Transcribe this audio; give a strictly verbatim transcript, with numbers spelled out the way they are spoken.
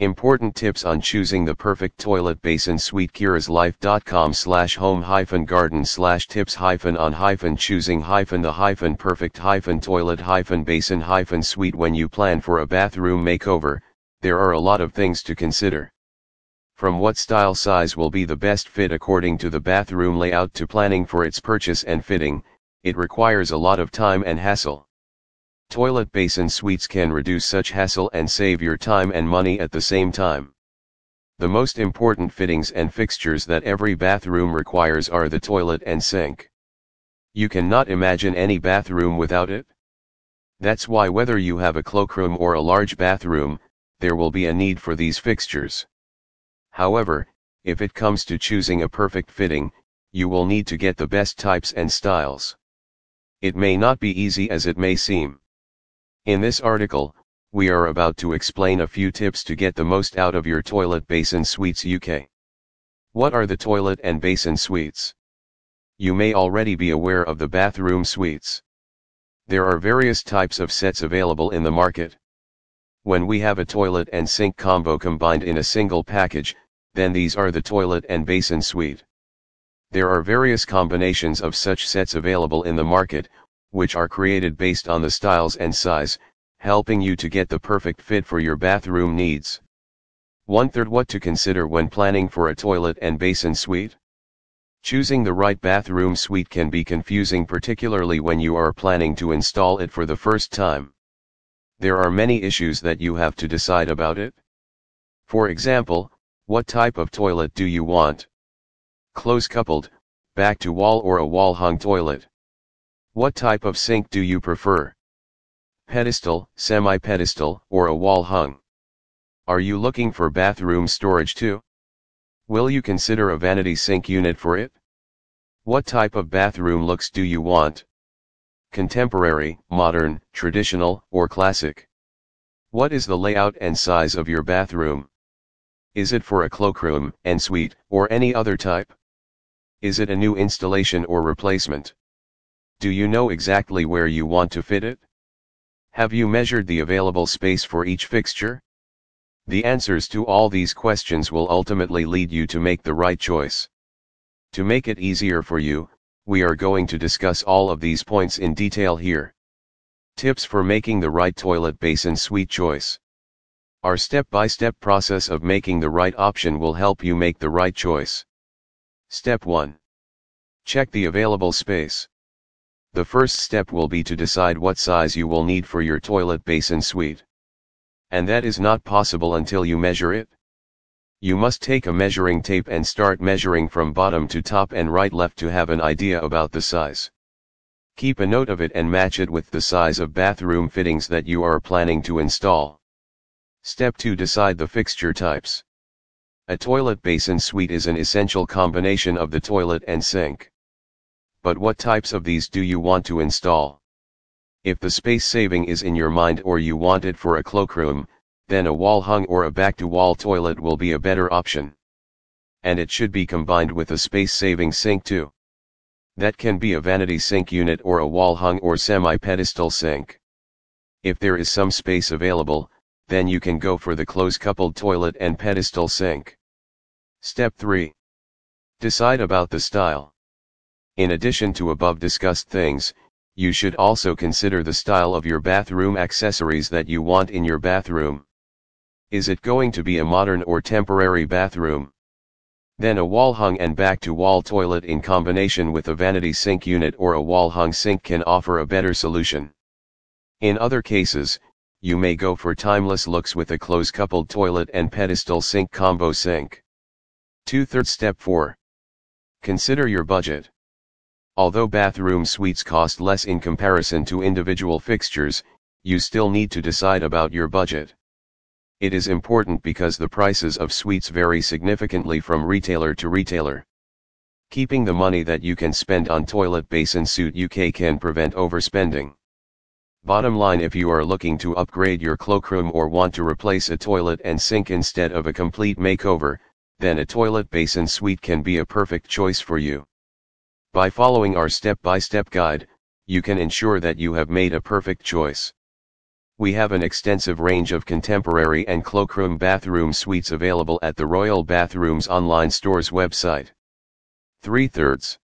Important tips on choosing the perfect toilet basin. sweet cures life dot com slash home hyphen garden slash tips hyphen on hyphen choosing hyphen the hyphen perfect hyphen toilet hyphen basin hyphen suite. When you plan for a bathroom makeover, there are a lot of things to consider. From what style size will be the best fit according to the bathroom layout to planning for its purchase and fitting, it requires a lot of time and hassle. Toilet basin suites can reduce such hassle and save your time and money at the same time. The most important fittings and fixtures that every bathroom requires are the toilet and sink. You cannot imagine any bathroom without it. That's why whether you have a cloakroom or a large bathroom, there will be a need for these fixtures. However, if it comes to choosing a perfect fitting, you will need to get the best types and styles. It may not be easy as it may seem. In this article, we are about to explain a few tips to get the most out of your toilet basin suites U K. What are the toilet and basin suites? You may already be aware of the bathroom suites. There are various types of sets available in the market. When we have a toilet and sink combo combined in a single package, then these are the toilet and basin suite. There are various combinations of such sets available in the market, which are created based on the styles and size, helping you to get the perfect fit for your bathroom needs. one third What to consider when planning for a toilet and basin suite? Choosing the right bathroom suite can be confusing, particularly when you are planning to install it for the first time. There are many issues that you have to decide about it. For example, what type of toilet do you want? Close-coupled, back-to-wall or a wall-hung toilet? What type of sink do you prefer? Pedestal, semi-pedestal, or a wall hung? Are you looking for bathroom storage too? Will you consider a vanity sink unit for it? What type of bathroom looks do you want? Contemporary, modern, traditional, or classic? What is the layout and size of your bathroom? Is it for a cloakroom, ensuite, or any other type? Is it a new installation or replacement? Do you know exactly where you want to fit it? Have you measured the available space for each fixture? The answers to all these questions will ultimately lead you to make the right choice. To make it easier for you, we are going to discuss all of these points in detail here. Tips for making the right toilet basin suite choice. Our step-by-step process of making the right option will help you make the right choice. Step one. Check the available space. The first step will be to decide what size you will need for your toilet basin suite. And that is not possible until you measure it. You must take a measuring tape and start measuring from bottom to top and right left to have an idea about the size. Keep a note of it and match it with the size of bathroom fittings that you are planning to install. Step two. Decide the fixture types. A toilet basin suite is an essential combination of the toilet and sink. But what types of these do you want to install? If the space saving is in your mind or you want it for a cloakroom, then a wall hung or a back-to-wall toilet will be a better option. And it should be combined with a space-saving sink too. That can be a vanity sink unit or a wall hung or semi-pedestal sink. If there is some space available, then you can go for the close-coupled toilet and pedestal sink. Step three. Decide about the style. In addition to above discussed things, you should also consider the style of your bathroom accessories that you want in your bathroom. Is it going to be a modern or temporary bathroom? Then a wall-hung and back-to-wall toilet in combination with a vanity sink unit or a wall-hung sink can offer a better solution. In other cases, you may go for timeless looks with a close-coupled toilet and pedestal sink combo sink. two thirds Step four. Consider your budget. Although bathroom suites cost less in comparison to individual fixtures, you still need to decide about your budget. It is important because the prices of suites vary significantly from retailer to retailer. Keeping the money that you can spend on toilet basin suite U K can prevent overspending. Bottom line, if you are looking to upgrade your cloakroom or want to replace a toilet and sink instead of a complete makeover, then a toilet basin suite can be a perfect choice for you. By following our step-by-step guide, you can ensure that you have made a perfect choice. We have an extensive range of contemporary and cloakroom bathroom suites available at the Royal Bathrooms online store's website. Three-thirds.